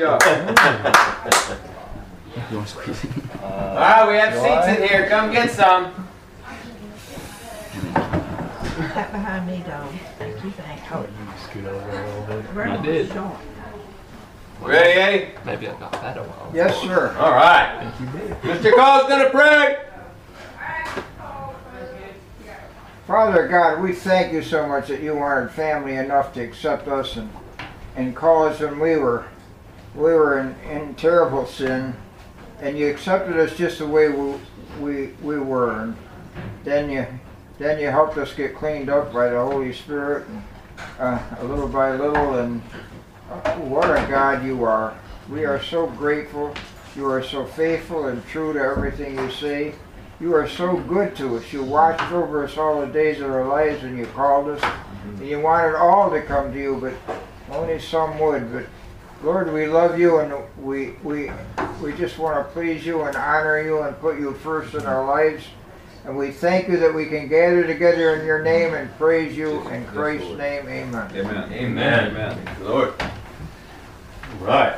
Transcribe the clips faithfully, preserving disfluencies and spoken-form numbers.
job. You want to squeeze it? Uh, All right, we have seats in here. Come get some. That behind me, though. Thank you, thank you. Scoot over a little bit. I did. Ready, Eddie? Maybe I got that a while. Yes, sir. All right. Mister Cole's going to pray. Father God, we thank you so much that you wanted family enough to accept us and, and call us when we were, we were in, in terrible sin, and you accepted us just the way we, we, we were. And then you, then you helped us get cleaned up by the Holy Spirit, and, uh, a little by little, and uh, what a God you are. We are so grateful. You are so faithful and true to everything you say. You are so good to us. You watched over us all the days of our lives, and you called us. And you wanted all to come to you, but only some would. But Lord, we love you, and we we we just want to please you and honor you and put you first in our lives. And we thank you that we can gather together in your name and praise you in Christ's name. Amen. Amen. Amen. Amen. Thank you, Lord. All right.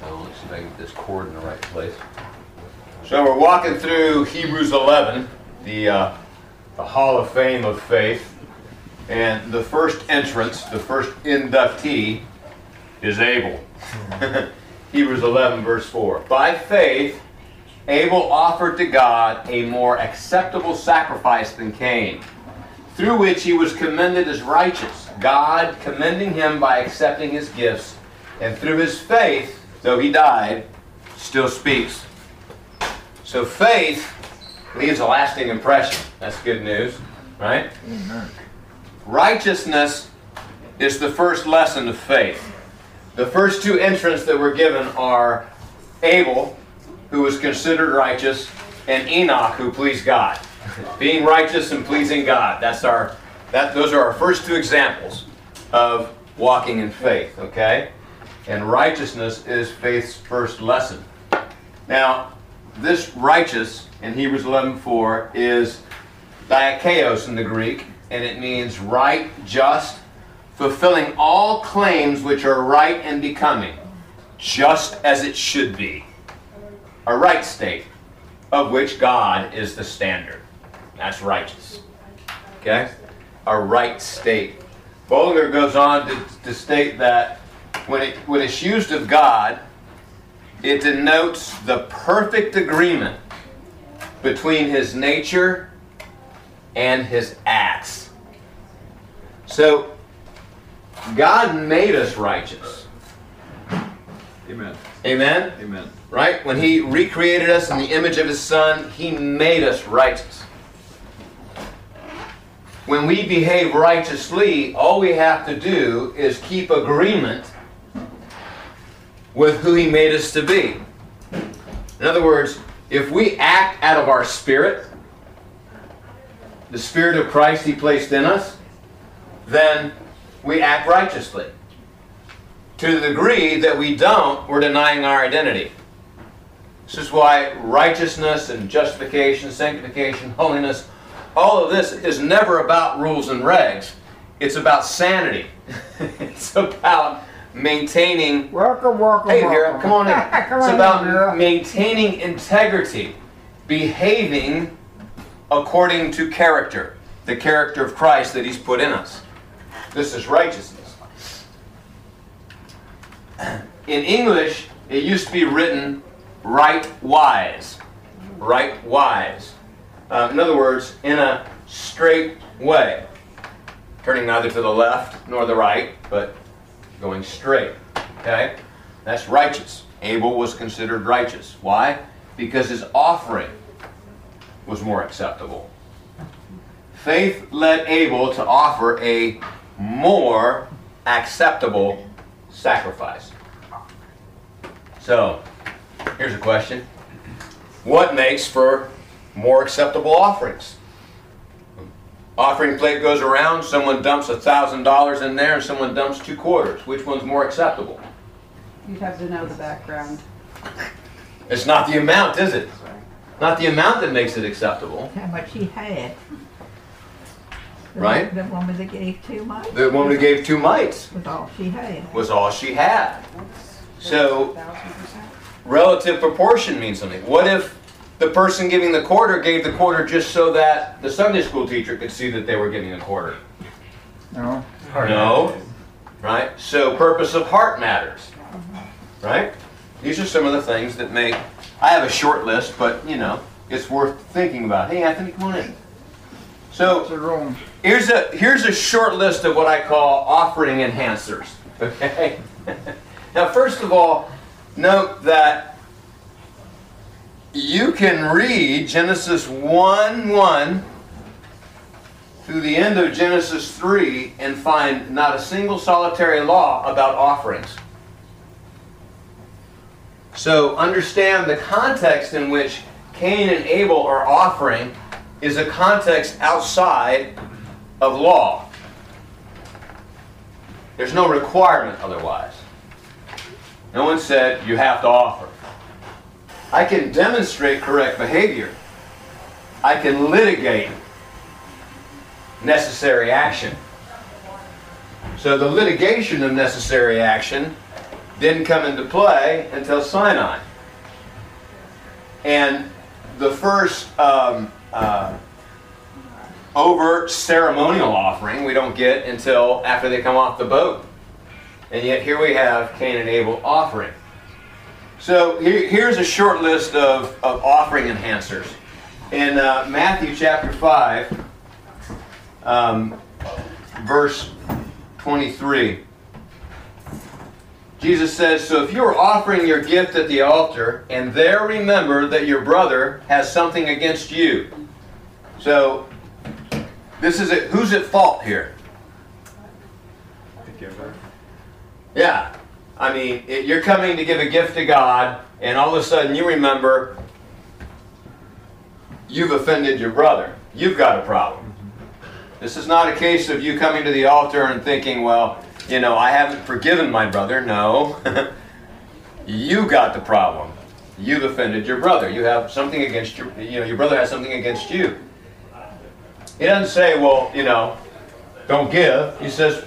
So let's see if I can get this cord in the right place. So we're walking through Hebrews eleven, the, uh, the Hall of Fame of Faith, and the first entrance, the first inductee, is Abel. Hebrews eleven, verse four. By faith, Abel offered to God a more acceptable sacrifice than Cain, through which he was commended as righteous, God commending him by accepting his gifts, and through his faith, though he died, still speaks. So faith leaves a lasting impression. That's good news, right? Amen. Righteousness is the first lesson of faith. The first two entrants that were given are Abel, who was considered righteous, and Enoch, who pleased God. Being righteous and pleasing God. That's our, that, those are our first two examples of walking in faith, okay? And righteousness is faith's first lesson. Now, this righteous in Hebrews eleven four is diakaios in the Greek, and it means right, just, fulfilling all claims which are right and becoming, just as it should be, a right state of which God is the standard. That's righteous. Okay? A right state. Bollinger goes on to, to state that when it when it's used of God, it denotes the perfect agreement between his nature and his acts. So, God made us righteous. Amen. Amen? Amen. Right? When he recreated us in the image of his Son, he made us righteous. When we behave righteously, all we have to do is keep agreement with who he made us to be. In other words, if we act out of our spirit, the Spirit of Christ he placed in us, then we act righteously. To the degree that we don't, we're denying our identity. This is why righteousness and justification, sanctification, holiness, all of this is never about rules and regs. It's about sanity. It's about maintaining. Welcome, welcome, hey, Vera, come on in. Come it's on about in, maintaining integrity, behaving according to character, the character of Christ that he's put in us. This is righteousness. In English, it used to be written right wise. Right wise. Uh, in other words, in a straight way. Turning neither to the left nor the right, but going straight, okay? That's righteous. Abel was considered righteous. Why? Because his offering was more acceptable. Faith led Abel to offer a more acceptable sacrifice. So, here's a question. What makes for more acceptable offerings? Offering plate goes around, someone dumps a thousand dollars in there, and someone dumps two quarters. Which one's more acceptable? You'd have to know the background. It's not the amount, is it? Sorry. Not the amount that makes it acceptable. How much he had. The, right? The woman that gave two mites. The woman who gave two mites. Was all she had. Was all she had. So, relative proportion means something. What if the person giving the quarter gave the quarter just so that the Sunday school teacher could see that they were giving a quarter? No. No. Right? So, purpose of heart matters. Right? These are some of the things that make... I have a short list, but, you know, it's worth thinking about. Hey, Anthony, come on in. So, here's a, here's a short list of what I call offering enhancers. Okay? Now, first of all, note that you can read Genesis one one through the end of Genesis three and find not a single solitary law about offerings. So understand the context in which Cain and Abel are offering is a context outside of law. There's no requirement otherwise. No one said you have to offer. I can demonstrate correct behavior. I can litigate necessary action. So the litigation of necessary action didn't come into play until Sinai. And the first um, uh, overt ceremonial offering we don't get until after they come off the boat. And yet here we have Cain and Abel offering. So here, here's a short list of, of offering enhancers. In uh, Matthew chapter five, um, verse twenty-three, Jesus says, so if you are offering your gift at the altar, and there remember that your brother has something against you. So, this is it. Who's at fault here? The giver. Yeah. I mean, it, you're coming to give a gift to God, and all of a sudden you remember you've offended your brother. You've got a problem. This is not a case of you coming to the altar and thinking, well, you know, I haven't forgiven my brother. No. You got the problem. You've offended your brother. You have something against your, you know, your brother has something against you. He doesn't say, well, you know, don't give. He says,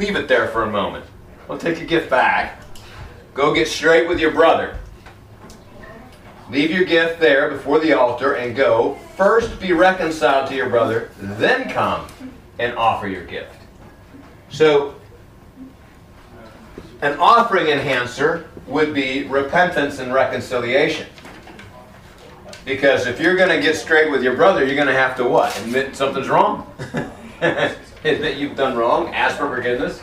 leave it there for a moment. Well, take your gift back. Go get straight with your brother. Leave your gift there before the altar and go. First be reconciled to your brother, then come and offer your gift. So, an offering enhancer would be repentance and reconciliation. Because if you're going to get straight with your brother, you're going to have to what? Admit something's wrong. Admit you've done wrong. Ask for forgiveness.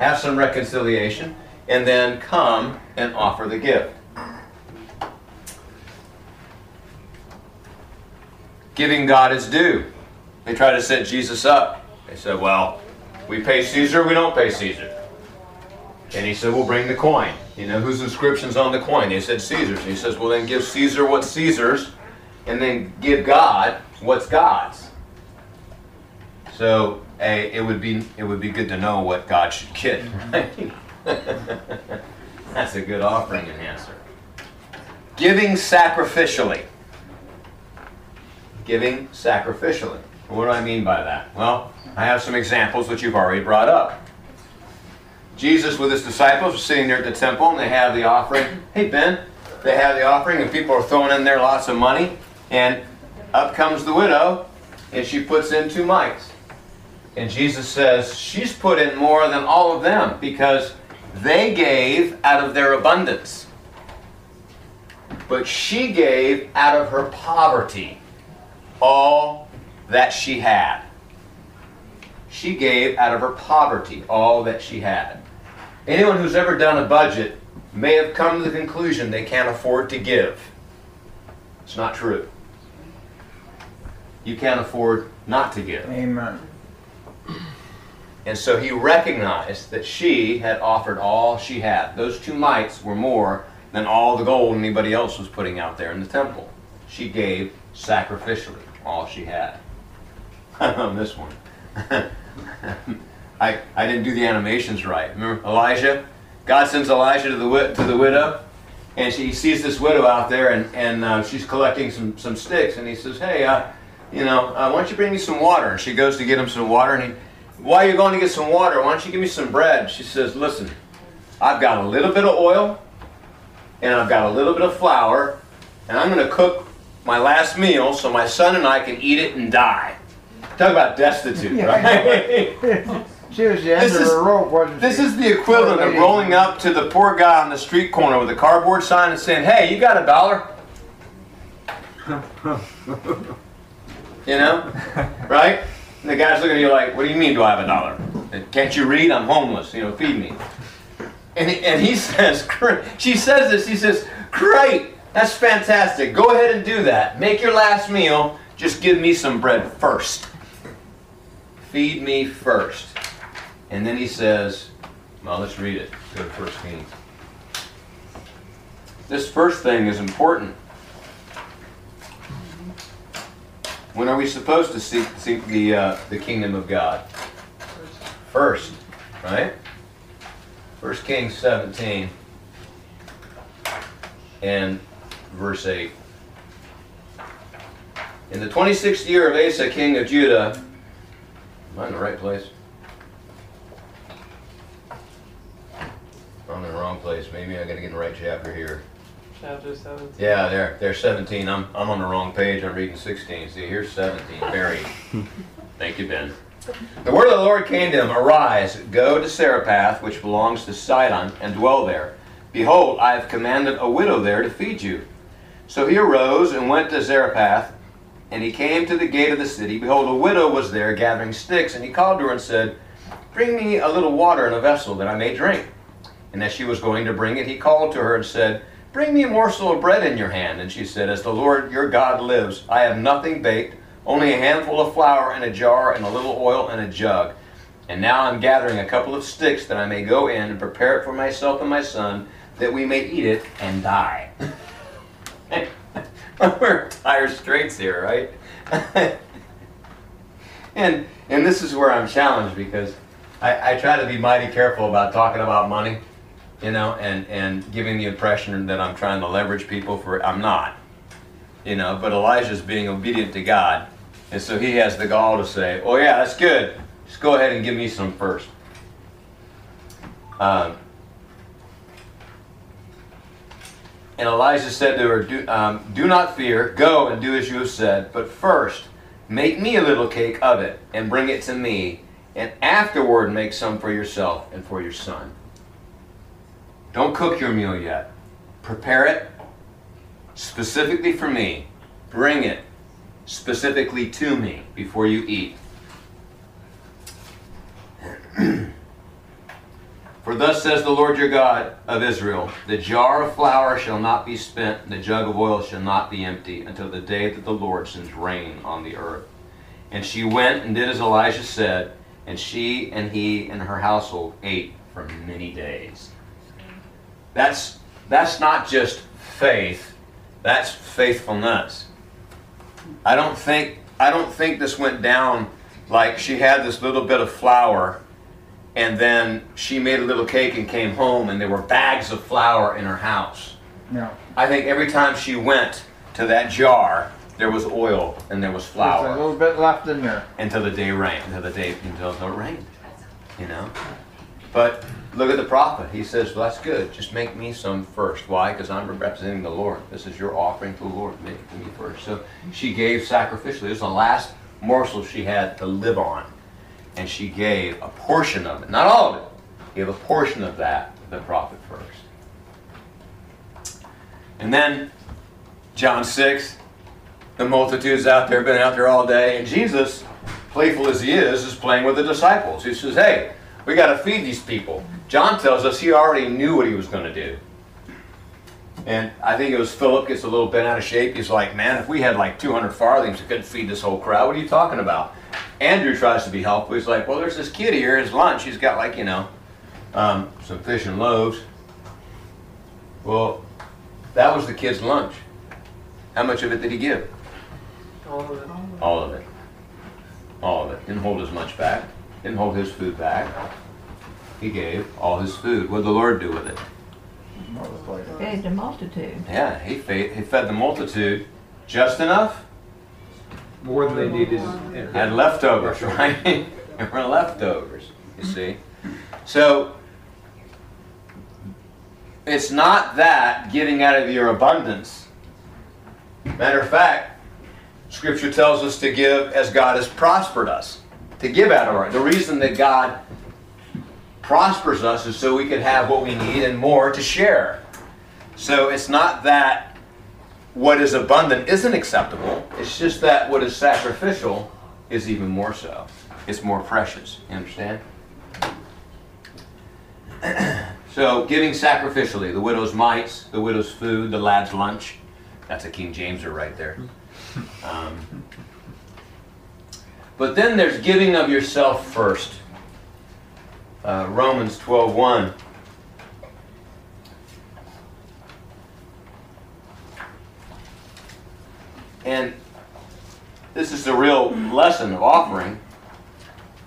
Have some reconciliation. And then come and offer the gift. Giving God his due. They try to set Jesus up. They said, well, we pay Caesar, we don't pay Caesar. And he said, well, bring the coin. You know, whose inscription's on the coin? They said, Caesar's. And he says, well, then give Caesar what's Caesar's, and then give God what's God's. So a, it would be it would be good to know what God should get. Right? That's a good offering enhancer. Giving sacrificially. Giving sacrificially. What do I mean by that? Well, I have some examples which you've already brought up. Jesus with his disciples are sitting there at the temple and they have the offering. Hey, Ben, they have the offering and people are throwing in there lots of money. And up comes the widow and she puts in two mites. And Jesus says, she's put in more than all of them because they gave out of their abundance. But she gave out of her poverty all that she had. She gave out of her poverty all that she had. Anyone who's ever done a budget may have come to the conclusion they can't afford to give. It's not true. You can't afford not to give. Amen. And so he recognized that she had offered all she had. Those two mites were more than all the gold anybody else was putting out there in the temple. She gave sacrificially all she had. On this one. I, I didn't do the animations right. Remember Elijah? God sends Elijah to the, to the widow, and she sees this widow out there, and, and uh, she's collecting some, some sticks, and he says, hey, uh, you know, uh, why don't you bring me some water? And she goes to get him some water, and he, why are you going to get some water? Why don't you give me some bread? She says, listen, I've got a little bit of oil, and I've got a little bit of flour, and I'm going to cook my last meal so my son and I can eat it and die. Talk about destitute, right? She was the end this of her rope, wasn't she? This is the equivalent of rolling up to the poor guy on the street corner with a cardboard sign and saying, hey, you got a dollar? You know? Right? And the guy's looking at you like, what do you mean do I have a dollar? Can't you read? I'm homeless. You know, feed me. And he, and he says, she says this, he says, great, that's fantastic. Go ahead and do that. Make your last meal. Just give me some bread first. Feed me first. And then he says, well, let's read it. Go to First Kings. This first thing is important. When are we supposed to seek, seek the, uh, the kingdom of God? First, right? First Kings seventeen and verse eight. In the twenty-sixth year of Asa, king of Judah, am I in the right place? I'm in the wrong place. Maybe I got to get in the right chapter here. Chapter seventeen. Yeah, there, there's seventeen. I'm, I'm on the wrong page. I'm reading sixteen. See, here's seventeen. Buried. Thank you, Ben. The word of the Lord came to him, arise, go to Zarephath, which belongs to Sidon, and dwell there. Behold, I have commanded a widow there to feed you. So he arose and went to Zarephath, and he came to the gate of the city. Behold, a widow was there gathering sticks, and he called to her and said, bring me a little water in a vessel that I may drink. And as she was going to bring it, he called to her and said, bring me a morsel of bread in your hand. And she said, as the Lord your God lives, I have nothing baked, only a handful of flour in a jar and a little oil in a jug. And now I'm gathering a couple of sticks that I may go in and prepare it for myself and my son, that we may eat it and die. We're dire straits here, right? and and this is where I'm challenged, because I, I try to be mighty careful about talking about money, you know, and, and giving the impression that I'm trying to leverage people for, I'm not. You know, but Elijah's being obedient to God. And so he has the gall to say, oh yeah, that's good. Just go ahead and give me some first. Um, and Elijah said to her, do, um, do not fear, go and do as you have said, but first make me a little cake of it and bring it to me, and afterward make some for yourself and for your son. Don't cook your meal yet. Prepare it specifically for me. Bring it specifically to me before you eat. For thus says the Lord your God of Israel, the jar of flour shall not be spent, and the jug of oil shall not be empty, until the day that the Lord sends rain on the earth. And she went and did as Elijah said, and she and he and her household ate for many days. That's, that's not just faith. That's faithfulness. I don't think I don't think this went down like she had this little bit of flour, and then she made a little cake and came home, and there were bags of flour in her house. No. I think every time she went to that jar, there was oil and there was flour. There's a little bit left in there until the day rained. Until the day until it rained, you know. But look at the prophet. He says, well, that's good. Just make me some first. Why? Because I'm representing the Lord. This is your offering to the Lord. Make it to me first. So she gave sacrificially. It was the last morsel she had to live on. And she gave a portion of it. Not all of it. Gave a portion of that to the prophet first. And then, John six, the multitudes out there, been out there all day. And Jesus, playful as he is, is playing with the disciples. He says, hey, we got to feed these people. John tells us he already knew what he was going to do. And I think it was Philip gets a little bent out of shape. He's like, man, if we had like two hundred farthings, we couldn't feed this whole crowd. What are you talking about? Andrew tries to be helpful. He's like, well, there's this kid here. His lunch, he's got like, you know, um, some fish and loaves. Well, that was the kid's lunch. How much of it did he give? All of it. All of it. All of it. Didn't hold as much back. Didn't hold his food back. He gave all his food. What did the Lord do with it? He fed the multitude. Yeah, he fed, he fed the multitude just enough more than they needed. And, and leftovers, right? There were leftovers, you see. So, it's not that getting out of your abundance. Matter of fact, Scripture tells us to give as God has prospered us. To give out of our... The reason that God prospers us is so we can have what we need and more to share. So it's not that what is abundant isn't acceptable. It's just that what is sacrificial is even more so. It's more precious. You understand? So giving sacrificially, the widow's mites, the widow's food, the lad's lunch. That's a King Jameser right there. Um, but then there's giving of yourself first. Uh, Romans twelve one. And this is the real lesson of offering.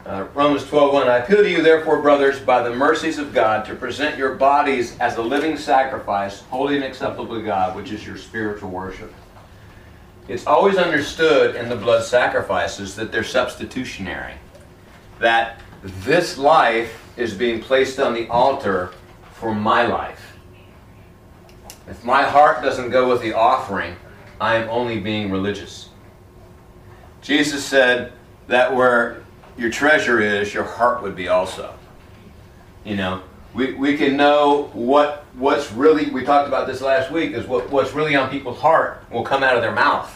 Uh, Romans twelve one. I appeal to you, therefore, brothers, by the mercies of God, to present your bodies as a living sacrifice, holy and acceptable to God, which is your spiritual worship. It's always understood in the blood sacrifices that they're substitutionary. That this life is being placed on the altar for my life. If my heart doesn't go with the offering, I am only being religious. Jesus said that where your treasure is, your heart would be also. You know, we, we can know what what's really, we talked about this last week, is what, what's really on people's heart will come out of their mouth.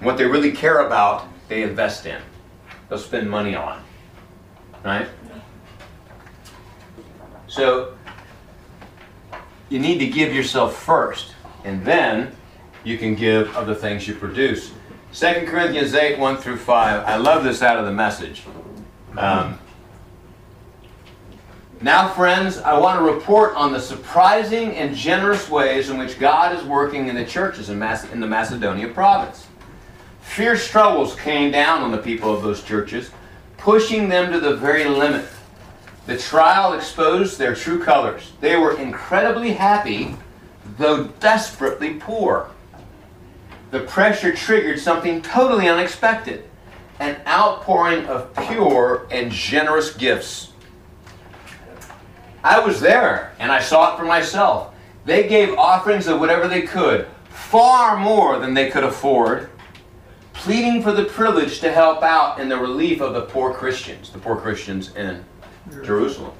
What they really care about, they invest in. They'll spend money on. Right? So, you need to give yourself first, and then you can give of the things you produce. Second Corinthians eight, one through five. I love this out of the Message. Um, now, friends, I want to report on the surprising and generous ways in which God is working in the churches in, Mas- in the Macedonia province. Fierce troubles came down on the people of those churches, pushing them to the very limit. The trial exposed their true colors. They were incredibly happy, though desperately poor. The pressure triggered something totally unexpected, an outpouring of pure and generous gifts. I was there, and I saw it for myself. They gave offerings of whatever they could, far more than they could afford, pleading for the privilege to help out in the relief of the poor Christians, the poor Christians in Jerusalem.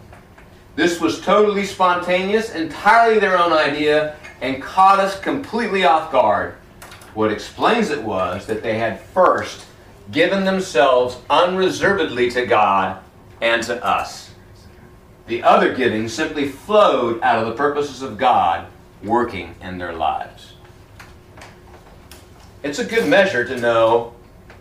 This was totally spontaneous, entirely their own idea, and caught us completely off guard. What explains it was that they had first given themselves unreservedly to God and to us. The other giving simply flowed out of the purposes of God working in their lives. It's a good measure to know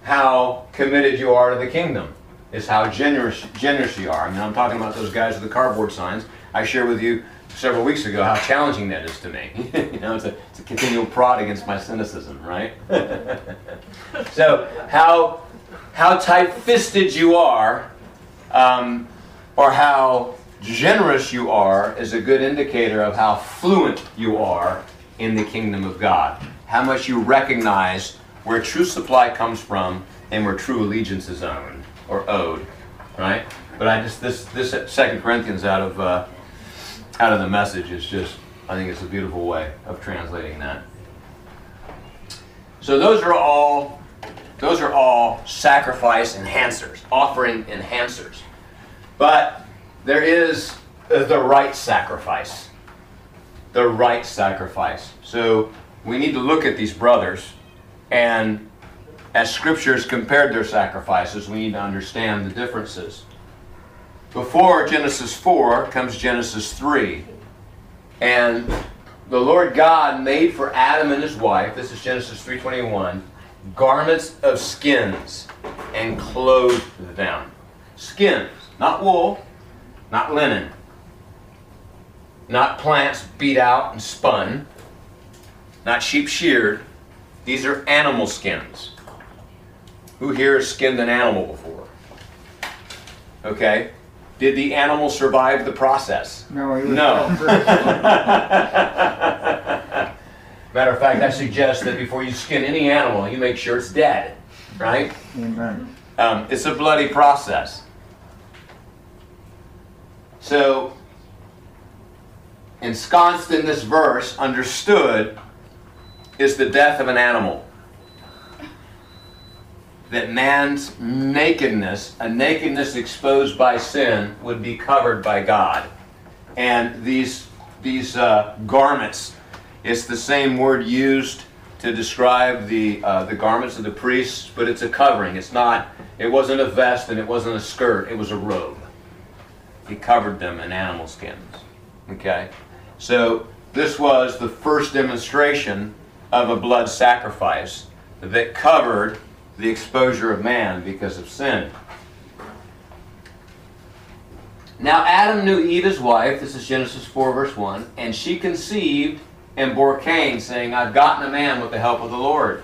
how committed you are to the kingdom. It's how generous generous you are. I mean, I'm talking about those guys with the cardboard signs. I shared with you several weeks ago how challenging that is to me. You know, it's a, it's a continual prod against my cynicism, right? So, how how tight-fisted you are, um, or how generous you are, is a good indicator of how fluent you are in the kingdom of God. How much you recognize where true supply comes from and where true allegiance is owned or owed, right? But I just this this Second Corinthians out of uh, out of the Message is just, I think it's a beautiful way of translating that. So those are all those are all sacrifice enhancers, offering enhancers. But there is the right sacrifice, the right sacrifice. So we need to look at these brothers, and as Scriptures compared their sacrifices, we need to understand the differences. Before Genesis four comes Genesis three, and the Lord God made for Adam and his wife, this is Genesis three twenty-one, garments of skins and clothed them. Skins, not wool, not linen, not plants beat out and spun, not sheep sheared. These are animal skins. Who here has skinned an animal before? Okay. Did the animal survive the process? No. It was no. Matter of fact, I suggest that before you skin any animal, you make sure it's dead. right? Amen. Um, it's a bloody process. So, ensconced in this verse, understood, is the death of an animal. That man's nakedness, a nakedness exposed by sin, would be covered by God. And these, these uh, garments, it's the same word used to describe the, uh, the garments of the priests, but it's a covering. It's not, it wasn't a vest and it wasn't a skirt, it was a robe. He covered them in animal skins. Okay? So this was the first demonstration of a blood sacrifice that covered the exposure of man because of sin. Now Adam knew Eve his wife, this is Genesis four verse one, and she conceived and bore Cain, saying, I've gotten a man with the help of the Lord.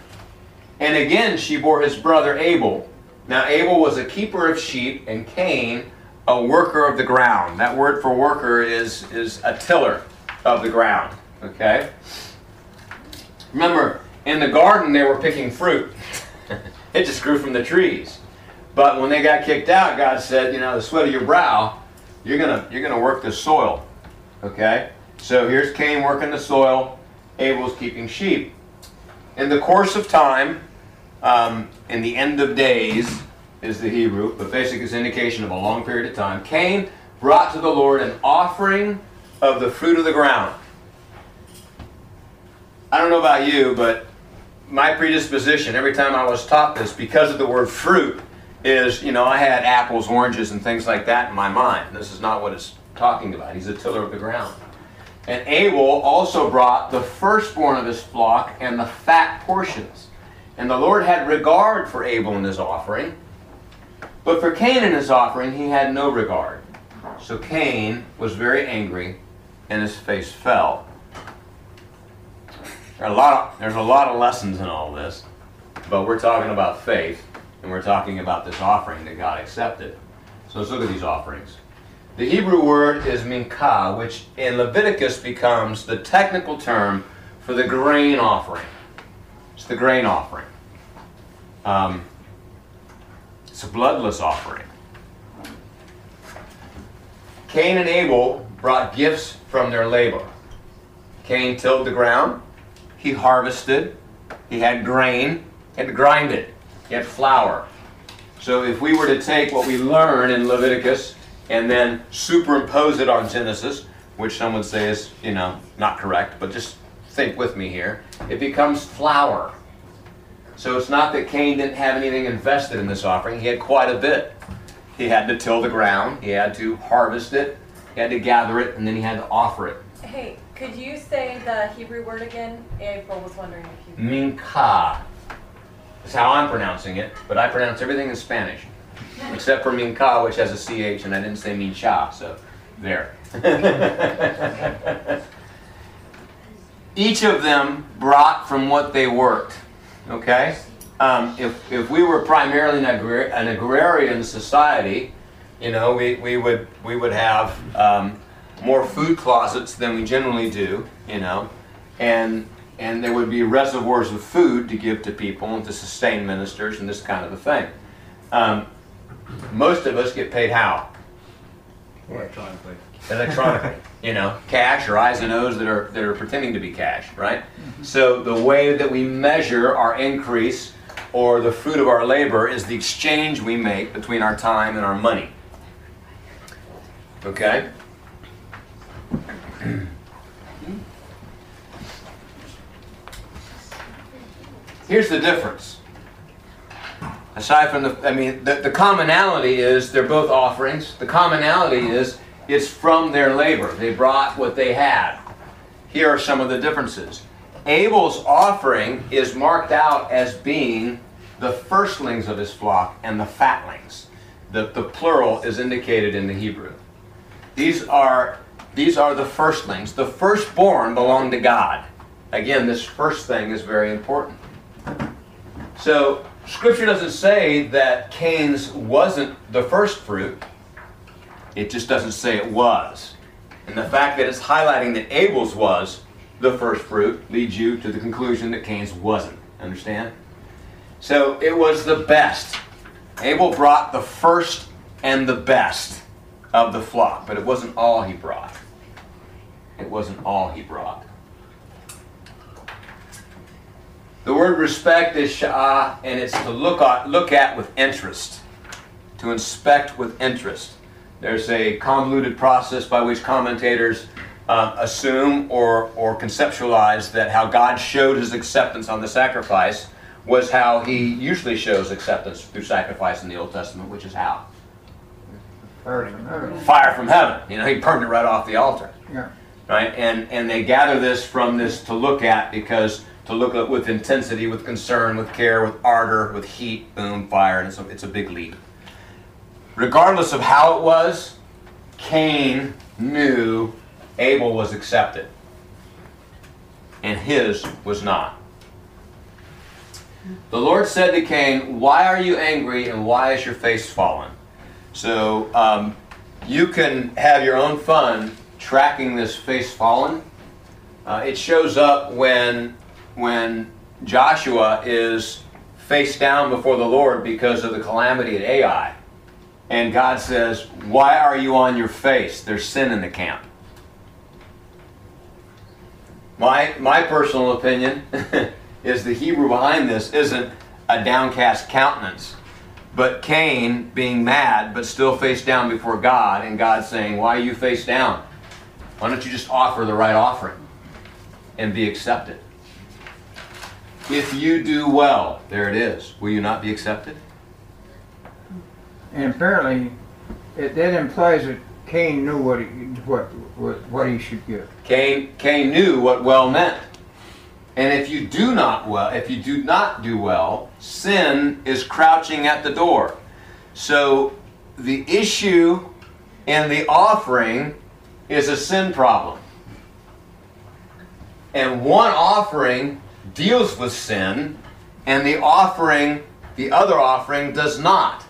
And again she bore his brother Abel. Now Abel was a keeper of sheep, and Cain a worker of the ground. That word for worker is, is a tiller of the ground. Okay? Remember, in the garden they were picking fruit. It just grew from the trees. But when they got kicked out, God said, you know, the sweat of your brow, you're gonna you're gonna work the soil. Okay? So here's Cain working the soil, Abel's keeping sheep. In the course of time, um, in the end of days is the Hebrew, but basically it's an indication of a long period of time, Cain brought to the Lord an offering of the fruit of the ground. I don't know about you, but my predisposition, every time I was taught this, because of the word fruit, is, you know, I had apples, oranges, and things like that in my mind. This is not what it's talking about. He's a tiller of the ground. And Abel also brought the firstborn of his flock and the fat portions. And the Lord had regard for Abel and his offering, but for Cain and his offering he had no regard. So Cain was very angry, and his face fell. There are a lot of, there's a lot of lessons in all this, but we're talking about faith, and we're talking about this offering that God accepted. So let's look at these offerings. The Hebrew word is mincha, which in Leviticus becomes the technical term for the grain offering. It's the grain offering. Um, it's a bloodless offering. Cain and Abel brought gifts from their labor. Cain tilled the ground. He harvested. He had grain. He had to grind it. He had flour. So if we were to take what we learn in Leviticus and then superimpose it on Genesis, which some would say is, you know, not correct, but just think with me here, it becomes flour. So it's not that Cain didn't have anything invested in this offering. He had quite a bit. He had to till the ground, he had to harvest it, he had to gather it, and then he had to offer it. Hey, could you say the Hebrew word again? April was wondering if you could. Mincha. That's how I'm pronouncing it, but I pronounce everything in Spanish. Except for mincha, which has a C H, and I didn't say mincha, so there. Each of them brought from what they worked, okay? Um, if, if we were primarily an, agrar an agrarian society, you know, we, we, would, we would have um, more food closets than we generally do, you know, and, and there would be reservoirs of food to give to people and to sustain ministers and this kind of a thing. Um, Most of us get paid how? Electronically. Electronically. You know, cash or I's and O's that are, that are pretending to be cash, right? Mm-hmm. So the way that we measure our increase or the fruit of our labor is the exchange we make between our time and our money. Okay? Here's the difference. Aside from the, I mean, the, the commonality is they're both offerings. The commonality is it's from their labor. They brought what they had. Here are some of the differences. Abel's offering is marked out as being the firstlings of his flock and the fatlings. The, the plural is indicated in the Hebrew. These are, these are the firstlings. The firstborn belong to God. Again, this first thing is very important. So, Scripture doesn't say that Cain's wasn't the first fruit. It just doesn't say it was. And the fact that it's highlighting that Abel's was the first fruit leads you to the conclusion that Cain's wasn't. Understand? So it was the best. Abel brought the first and the best of the flock, but it wasn't all he brought. It wasn't all he brought. The word respect is sha'ah, and it's to look at, look at with interest, to inspect with interest. There's a convoluted process by which commentators uh, assume or, or conceptualize that how God showed his acceptance on the sacrifice was how he usually shows acceptance through sacrifice in the Old Testament, which is how? Fire from heaven. Fire from heaven. You know, he burned it right off the altar. Yeah. Right? And, and they gather this from this to look at, because to look at with intensity, with concern, with care, with ardor, with heat, boom, fire, and it's a, it's a big leap. Regardless of how it was, Cain knew Abel was accepted, and his was not. The Lord said to Cain, "Why are you angry, and why is your face fallen?" So um, you can have your own fun tracking this face fallen. Uh, it shows up when when Joshua is face down before the Lord because of the calamity at Ai. And God says, "Why are you on your face? There's sin in the camp." My, my personal opinion is the Hebrew behind this isn't a downcast countenance, but Cain being mad but still face down before God, and God saying, "Why are you face down? Why don't you just offer the right offering and be accepted? If you do well," there it is, "will you not be accepted?" And apparently, it, that implies that Cain knew what he, what, what, what he should give. Cain, Cain knew what well meant. And if you do not well, if you do not do well, sin is crouching at the door. So the issue in the offering is a sin problem. And one offering deals with sin, and the offering, the other offering, does not.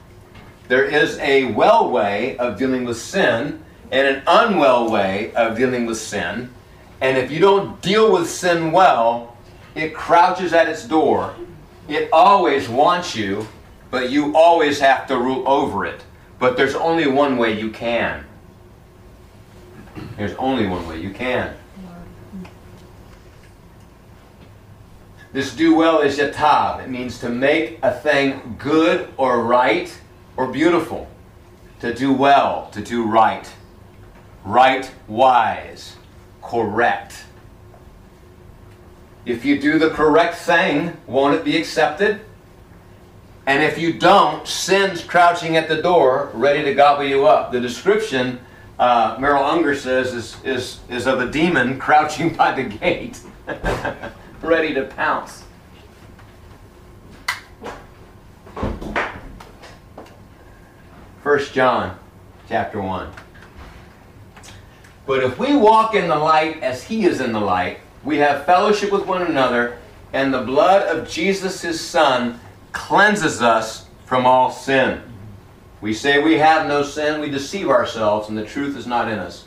There is a well way of dealing with sin and an unwell way of dealing with sin. And if you don't deal with sin well, it crouches at its door. It always wants you, but you always have to rule over it. But there's only one way you can. There's only one way you can. This do well is yatab. It means to make a thing good or right or beautiful, to do well, to do right, right wise, correct. If you do the correct thing, won't it be accepted? And if you don't, sin's crouching at the door, ready to gobble you up. The description, uh, Merrill Unger says, is, is, is of a demon crouching by the gate, ready to pounce. First John chapter one. But if we walk in the light as he is in the light, we have fellowship with one another, and the blood of Jesus his Son cleanses us from all sin. We say we have no sin, we deceive ourselves, and the truth is not in us.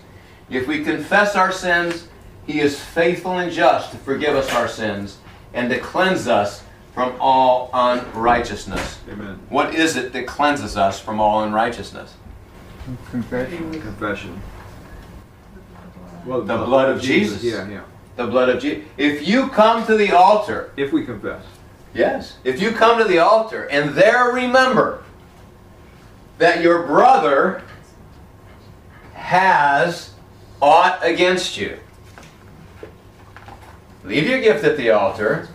If we confess our sins, he is faithful and just to forgive us our sins and to cleanse us from all unrighteousness. Amen. What is it that cleanses us from all unrighteousness? Confession. Confession. Well, the, the blood of Jesus. Jesus. Yeah, yeah. The blood of Jesus. If you come to the altar, if we confess, yes. If you come to the altar and there remember that your brother has aught against you, leave your gift at the altar.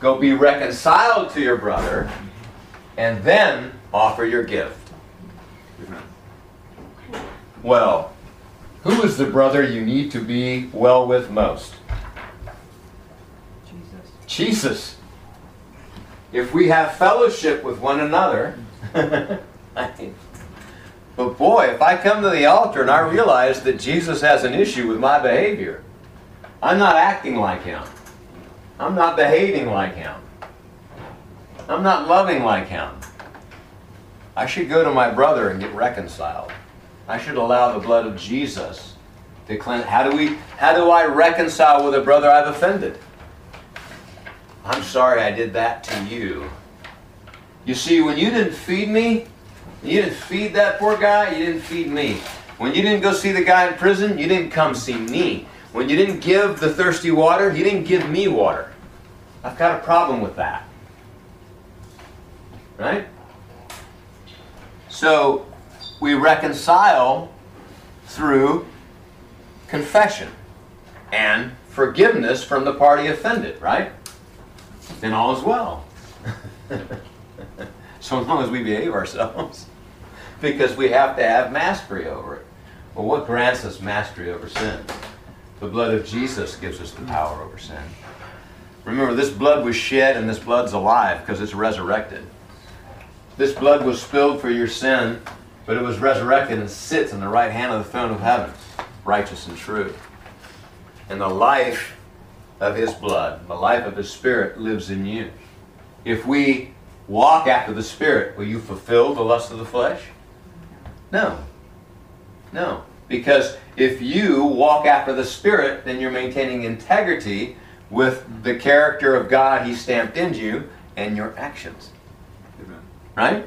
Go be reconciled to your brother, and then offer your gift. Well, who is the brother you need to be well with most? Jesus. Jesus. If we have fellowship with one another, but boy, if I come to the altar and I realize that Jesus has an issue with my behavior, I'm not acting like him. I'm not behaving like him. I'm not loving like him. I should go to my brother and get reconciled. I should allow the blood of Jesus to cleanse. How do we? How do I reconcile with a brother I've offended? I'm sorry I did that to you. You see, when you didn't feed me, you didn't feed that poor guy, you didn't feed me. When you didn't go see the guy in prison, you didn't come see me. When you didn't give the thirsty water, you didn't give me water. I've got a problem with that. Right? So, we reconcile through confession and forgiveness from the party offended, right? Then all is well. So long as we behave ourselves. Because we have to have mastery over it. Well, what grants us mastery over sin? The blood of Jesus gives us the power over sin. Remember, this blood was shed and this blood's alive because it's resurrected. This blood was spilled for your sin, but it was resurrected and sits in the right hand of the throne of heaven, righteous and true. And the life of His blood, the life of His Spirit lives in you. If we walk after the Spirit, will you fulfill the lust of the flesh? No. No. Because if you walk after the Spirit, then you're maintaining integrity with the character of God He stamped into you and your actions. Amen. Right?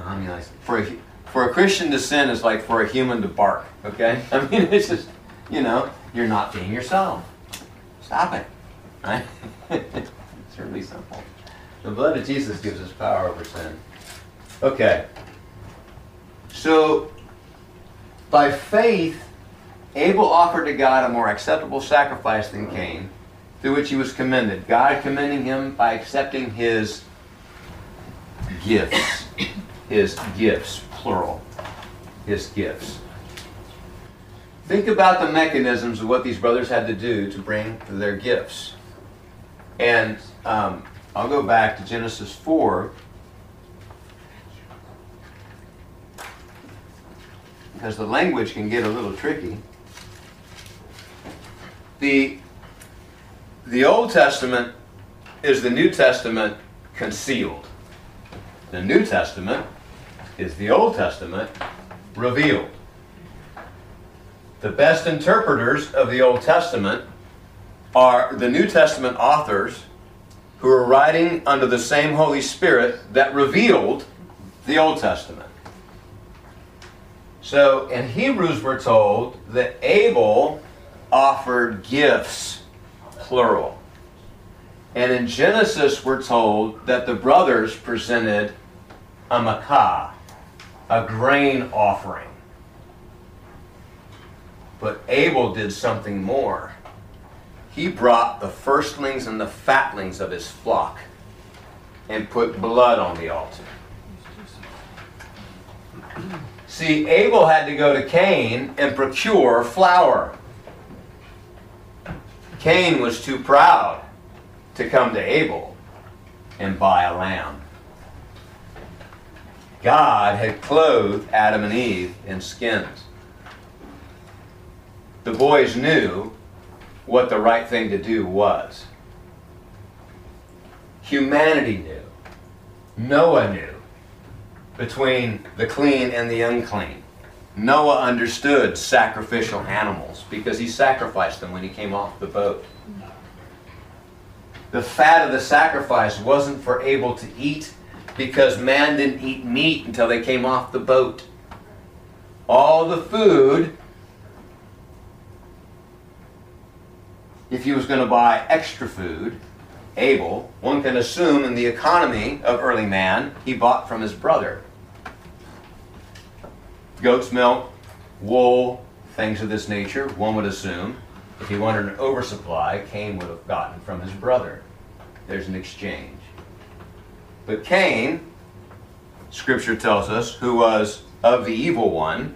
I mean, like, for, a, for a Christian to sin is like for a human to bark, okay? I mean, it's just, you know, you're not being yourself. Stop it. Right? It's really simple. The blood of Jesus gives us power over sin. Okay. So, by faith, Abel offered to God a more acceptable sacrifice than Cain, through which he was commended. God commending him by accepting his gifts. His gifts, plural. His gifts. Think about the mechanisms of what these brothers had to do to bring their gifts. And um, I'll go back to Genesis four. Because the language can get a little tricky. The, the Old Testament is the New Testament concealed. The New Testament is the Old Testament revealed. The best interpreters of the Old Testament are the New Testament authors who are writing under the same Holy Spirit that revealed the Old Testament. So, in Hebrews we're told that Abel offered gifts, plural. And in Genesis we're told that the brothers presented a mincha, a grain offering. But Abel did something more. He brought the firstlings and the fatlings of his flock and put blood on the altar. See, Abel had to go to Cain and procure flour. Cain was too proud to come to Abel and buy a lamb. God had clothed Adam and Eve in skins. The boys knew what the right thing to do was. Humanity knew. Noah knew. Between the clean and the unclean. Noah understood sacrificial animals because he sacrificed them when he came off the boat. The fat of the sacrifice wasn't for Abel to eat because man didn't eat meat until they came off the boat. All the food, if he was going to buy extra food, Abel, one can assume in the economy of early man, he bought from his brother. Goat's milk, wool, things of this nature, one would assume. If he wanted an oversupply, Cain would have gotten from his brother. There's an exchange. But Cain, Scripture tells us, who was of the evil one,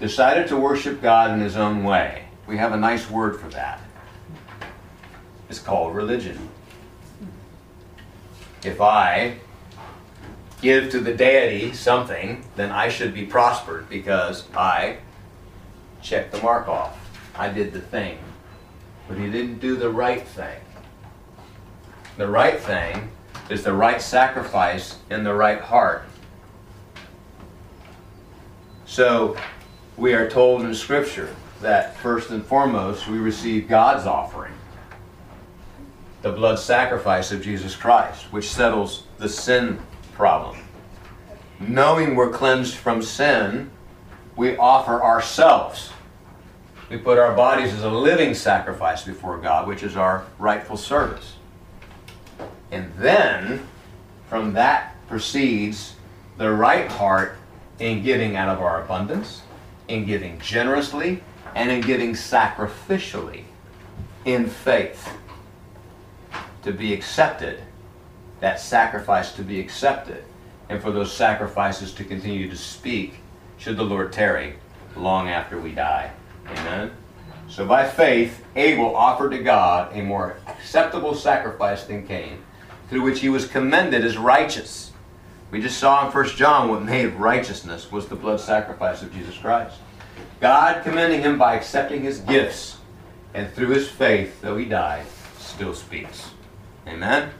decided to worship God in his own way. We have a nice word for that. It's called religion. If I give to the deity something, then I should be prospered because I checked the mark off. I did the thing. But he didn't do the right thing. The right thing is the right sacrifice in the right heart. So we are told in Scripture that first and foremost we receive God's offering. the blood sacrifice of Jesus Christ, which settles the sin problem. Knowing we're cleansed from sin, we offer ourselves. We put our bodies as a living sacrifice before God, which is our rightful service. And then, from that proceeds the right heart in giving out of our abundance, in giving generously, and in giving sacrificially, in faith, to be accepted, that sacrifice to be accepted, and for those sacrifices to continue to speak, should the Lord tarry, long after we die. Amen? So by faith, Abel offered to God a more acceptable sacrifice than Cain, through which he was commended as righteous. We just saw in First John what made righteousness was the blood sacrifice of Jesus Christ. God commending him by accepting his gifts, and through his faith, though he died, still speaks. Amen?